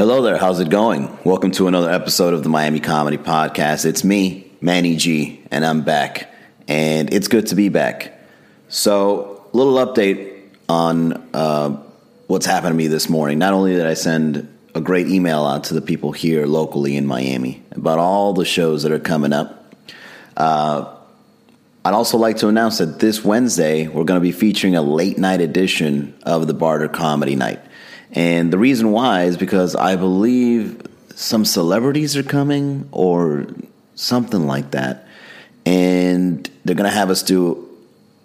Hello there, how's it going? Welcome to another episode of the Miami Comedy Podcast. It's me, Manny G, and I'm back. And it's good to be back. So, little update on what's happened to me this morning. Not only did I send a great email out to the people here locally in Miami about all the shows that are coming up, I'd also like to announce that this Wednesday, we're going to be featuring a late night edition of the Barter Comedy Night. And the reason why is because I believe some celebrities are coming or something like that. And they're going to have us do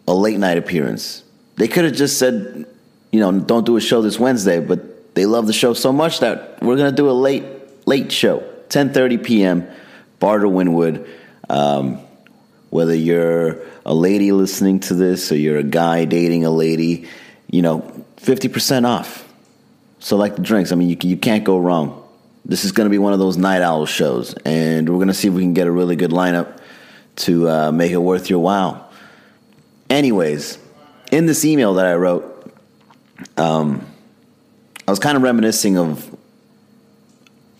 a late night appearance. They could have just said, you know, don't do a show this Wednesday, but they love the show so much that we're going to do a late show. 10:30 p.m., Barter Winwood. Whether you're a lady listening to this or you're a guy dating a lady, you know, 50% off. So like the drinks, I mean, you can't go wrong. This is going to be one of those night owl shows, and we're going to see if we can get a really good lineup to make it worth your while. Anyways, in this email that I wrote, I was kind of reminiscing of,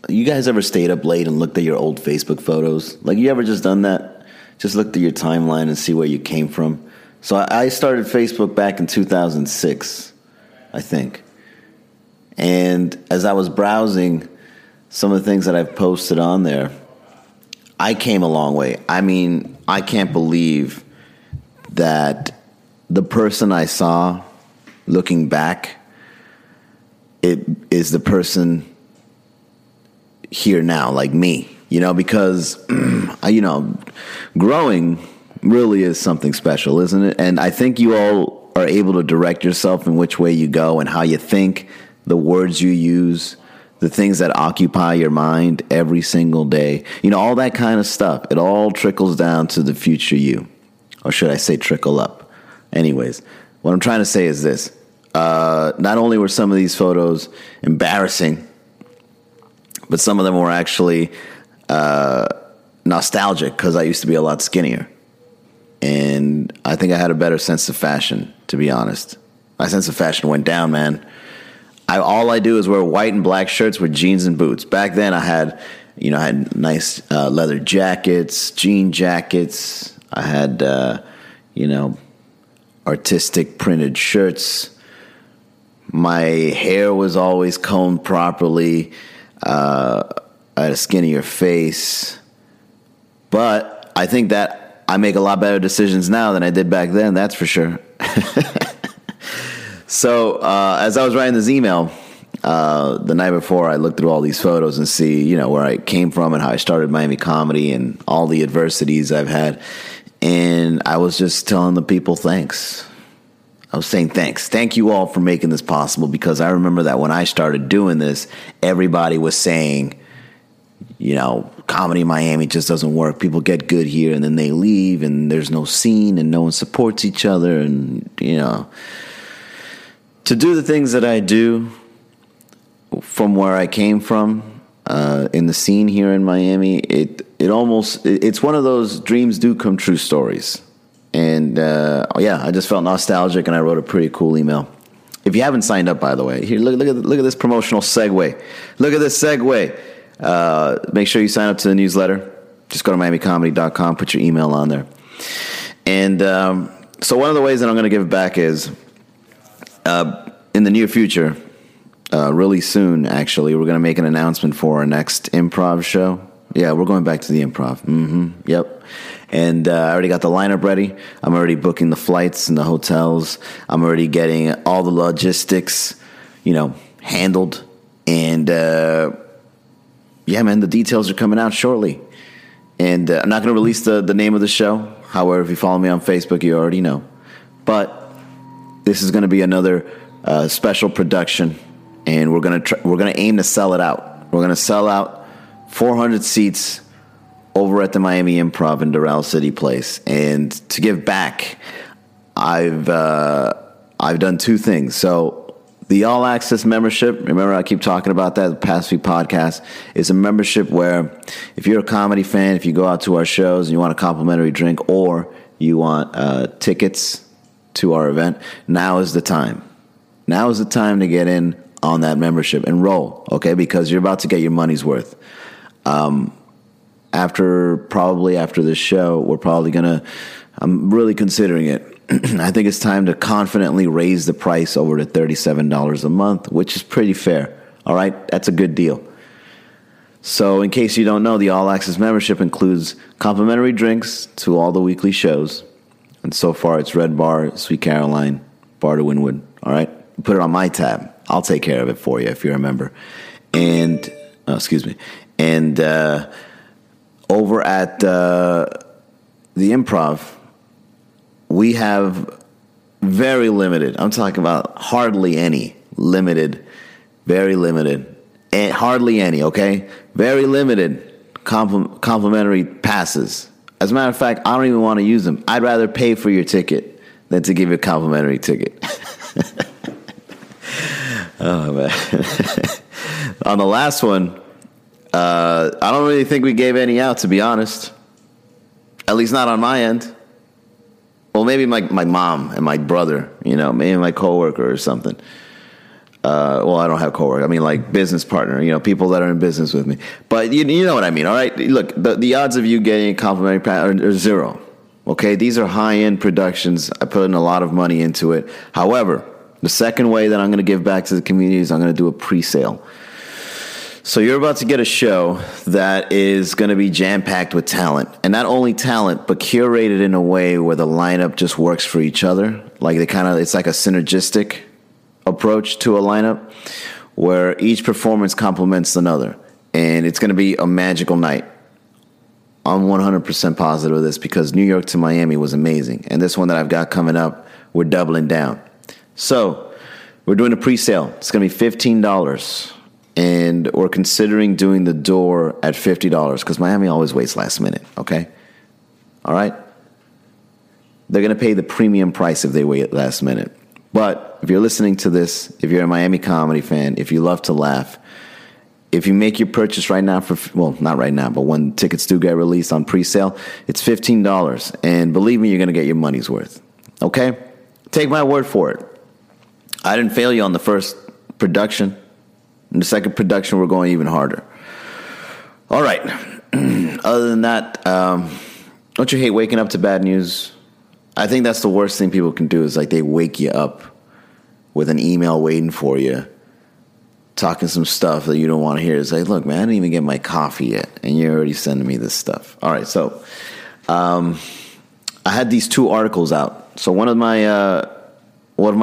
you guys ever stayed up late and looked at your old Facebook photos? Like, you ever just done that? Just looked at your timeline and see where you came from? So I started Facebook back in 2006, I think. And as I was browsing some of the things that I've posted on there, I came a long way. I mean, I can't believe that the person I saw looking back, it is the person here now, like me. You know, because, you know, growing really is something special, isn't it? And I think you all are able to direct yourself in which way you go and how you think, the words you use, the things that occupy your mind every single day. You know, all that kind of stuff. It all trickles down to the future you. Or should I say trickle up? Anyways, what I'm trying to say is this. Not only were some of these photos embarrassing, but some of them were actually nostalgic because I used to be a lot skinnier. And I think I had a better sense of fashion, to be honest. My sense of fashion went down, man. All I do is wear white and black shirts with jeans and boots. Back then, I had nice leather jackets, jean jackets. I had, artistic printed shirts. My hair was always combed properly. I had a skinnier face. But I think that I make a lot better decisions now than I did back then, that's for sure. So as I was writing this email the night before, I looked through all these photos and see, you know, where I came from and how I started Miami Comedy and all the adversities I've had. And I was just telling the people thanks. I was saying thanks. Thank you all for making this possible, because I remember that when I started doing this, everybody was saying, you know, comedy in Miami just doesn't work. People get good here and then they leave and there's no scene and no one supports each other and, you know. To do the things that I do from where I came from in the scene here in Miami, it's one of those dreams do come true stories. And I just felt nostalgic, and I wrote a pretty cool email. If you haven't signed up, by the way, here look at this promotional segue. Look at this segue. Make sure you sign up to the newsletter. Just go to MiamiComedy.com, put your email on there. And so one of the ways that I'm going to give back is, in the near future, really soon, actually, we're going to make an announcement for our next improv show. Yeah, we're going back to the improv. Yep. And I already got the lineup ready. I'm already booking the flights and the hotels. I'm already getting all the logistics, you know, handled. And, yeah, man, the details are coming out shortly. And I'm not going to release the name of the show. However, if you follow me on Facebook, you already know. But this is going to be another special production, and we're going to aim to sell it out. We're going to sell out 400 seats over at the Miami Improv in Doral City Place. And to give back, I've done two things. So the All Access membership, remember I keep talking about that the past few podcasts, is a membership where if you're a comedy fan, if you go out to our shows and you want a complimentary drink or you want tickets to our event, now is the time to get in on that membership. Enroll, okay? Because you're about to get your money's worth. After this show, we're probably gonna, I'm really considering it. I think it's time to confidently raise the price over to $37 a month, which is pretty fair. All right, that's a good deal. So in case you don't know, the All Access membership includes complimentary drinks to all the weekly shows. And so far, it's Red Bar, Sweet Caroline, Barter Winwood. All right, put it on my tab. I'll take care of it for you if you're a member. And, over at the Improv, we have very limited, I'm talking about hardly any, limited, very limited, and hardly any, okay? Very limited complimentary passes. As a matter of fact, I don't even want to use them. I'd rather pay for your ticket than to give you a complimentary ticket. Oh, man. On the last one, I don't really think we gave any out, to be honest. At least not on my end. Well, maybe my mom and my brother, you know, maybe my coworker or something. Well, I don't have coworker. I mean, like business partner, you know, people that are in business with me. But you know what I mean, all right? Look, the odds of you getting a complimentary pass are zero, okay? These are high-end productions. I put in a lot of money into it. However, the second way that I'm going to give back to the community is I'm going to do a pre-sale. So you're about to get a show that is going to be jam-packed with talent. And not only talent, but curated in a way where the lineup just works for each other. Like it's like a synergistic approach to a lineup where each performance complements another. And it's going to be a magical night. I'm 100% positive of this because New York to Miami was amazing. And this one that I've got coming up, we're doubling down. So we're doing a pre-sale. It's going to be $15. And we're considering doing the door at $50 because Miami always waits last minute, okay? All right? They're going to pay the premium price if they wait last minute. But if you're listening to this, if you're a Miami comedy fan, if you love to laugh, if you make your purchase right now not right now, but when tickets do get released on pre-sale, it's $15. And believe me, you're going to get your money's worth, okay? Take my word for it. I didn't fail you on the first production. In the second production, we're going even harder. All right. Other than that, don't you hate waking up to bad news? I think that's the worst thing people can do is like they wake you up with an email waiting for you, talking some stuff that you don't want to hear. It's like, look, man, I didn't even get my coffee yet, and you're already sending me this stuff. All right, so I had these two articles out. So one of my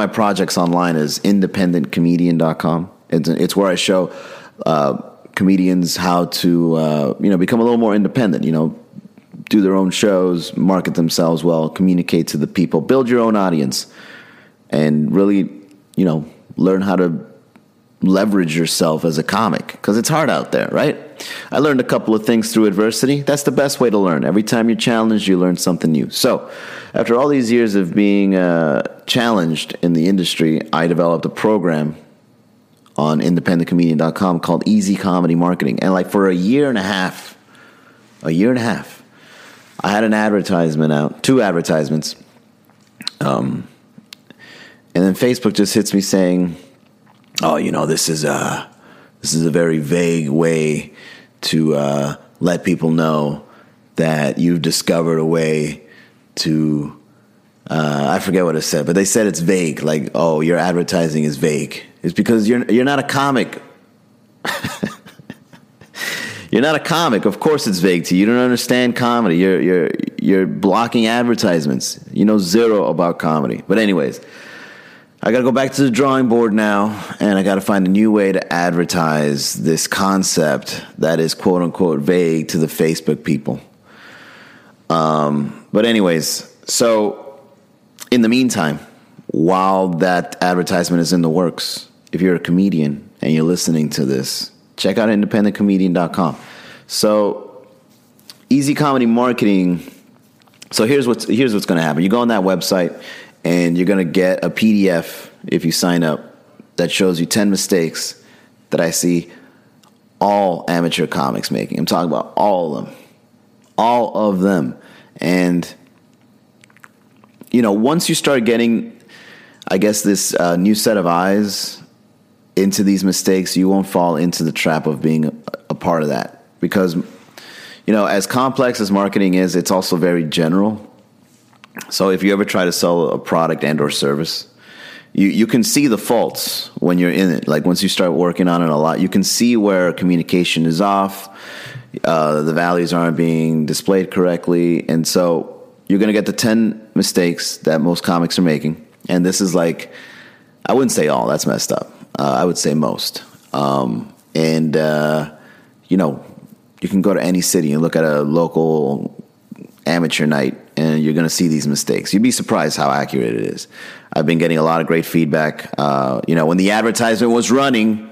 projects online is independentcomedian.com. It's where I show comedians how to become a little more independent. You know, do their own shows, market themselves well, communicate to the people, build your own audience, and really, you know, learn how to leverage yourself as a comic because it's hard out there, right? I learned a couple of things through adversity. That's the best way to learn. Every time you're challenged, you learn something new. So, after all these years of being challenged in the industry, I developed a program on independentcomedian.com called Easy Comedy Marketing. And like for a year and a half, I had an advertisement out, two advertisements. And then Facebook just hits me saying, oh, you know, this is a very vague way to let people know that you've discovered a way to, I forget what it said, but they said it's vague. Like, oh, your advertising is vague. It's because you're not a comic. You're not a comic. Of course it's vague to you. You don't understand comedy. You're blocking advertisements. You know zero about comedy. But anyways, I got to go back to the drawing board now, and I got to find a new way to advertise this concept that is quote-unquote vague to the Facebook people. But anyways, so in the meantime, while that advertisement is in the works, if you're a comedian and you're listening to this, check out independentcomedian.com. So, Easy Comedy Marketing. So here's what's going to happen. You go on that website and you're going to get a PDF if you sign up that shows you 10 mistakes that I see all amateur comics making. I'm talking about all of them. All of them. And once you start getting this new set of eyes into these mistakes, you won't fall into the trap of being a part of that. Because, you know, as complex as marketing is, it's also very general. So if you ever try to sell a product and or service, you can see the faults when you're in it. Like once you start working on it a lot, you can see where communication is off, the values aren't being displayed correctly. And so you're going to get the 10 mistakes that most comics are making. And this is like, I wouldn't say all, that's messed up. I would say most. You know, you can go to any city and look at a local amateur night and you're going to see these mistakes. You'd be surprised how accurate it is. I've been getting a lot of great feedback. You know, when the advertisement was running,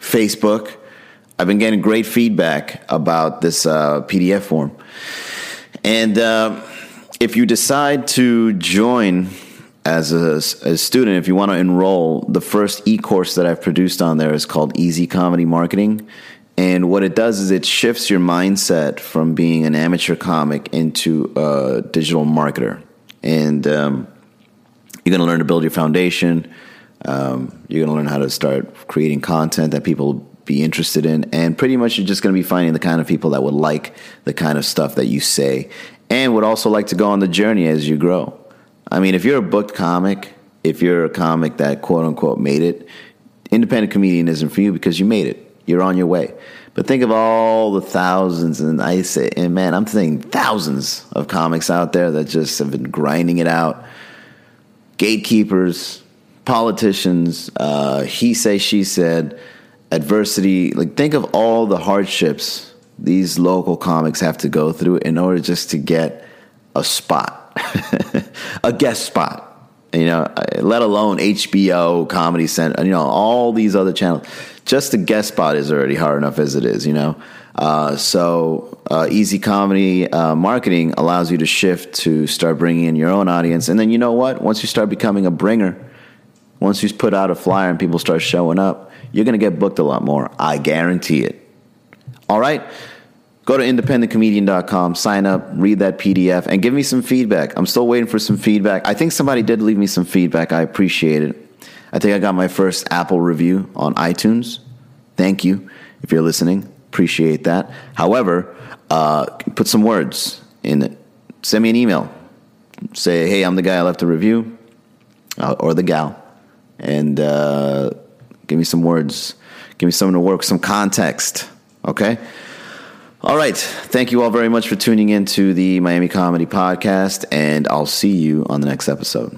Facebook, I've been getting great feedback about this PDF form. And if you decide to join as a student, if you want to enroll, the first e-course that I've produced on there is called Easy Comedy Marketing. And what it does is it shifts your mindset from being an amateur comic into a digital marketer. And you're going to learn to build your foundation. You're going to learn how to start creating content that people will be interested in. And pretty much you're just going to be finding the kind of people that would like the kind of stuff that you say and would also like to go on the journey as you grow. I mean, if you're a booked comic, if you're a comic that quote-unquote made it, independent comedian isn't for you because you made it. You're on your way. But think of all the thousands, I'm saying thousands of comics out there that just have been grinding it out. Gatekeepers, politicians, he say, she said, adversity. Like, think of all the hardships these local comics have to go through in order just to get a spot. A guest spot, you know, let alone HBO, Comedy Central, you know, all these other channels. Just the guest spot is already hard enough as it is, you know. Easy Comedy Marketing allows you to shift to start bringing in your own audience. And then you know what? Once you start becoming a bringer, once you put out a flyer and people start showing up, you're going to get booked a lot more. I guarantee it. All right. Go to independentcomedian.com, sign up, read that PDF, and give me some feedback. I'm still waiting for some feedback. I think somebody did leave me some feedback. I appreciate it. I think I got my first Apple review on iTunes. Thank you if you're listening. Appreciate that. However, put some words in it. Send me an email. Say, hey, I'm the guy I left a review, or the gal, and give me some words. Give me something to work, some context, okay? All right. Thank you all very much for tuning in to the Miami Comedy Podcast, and I'll see you on the next episode.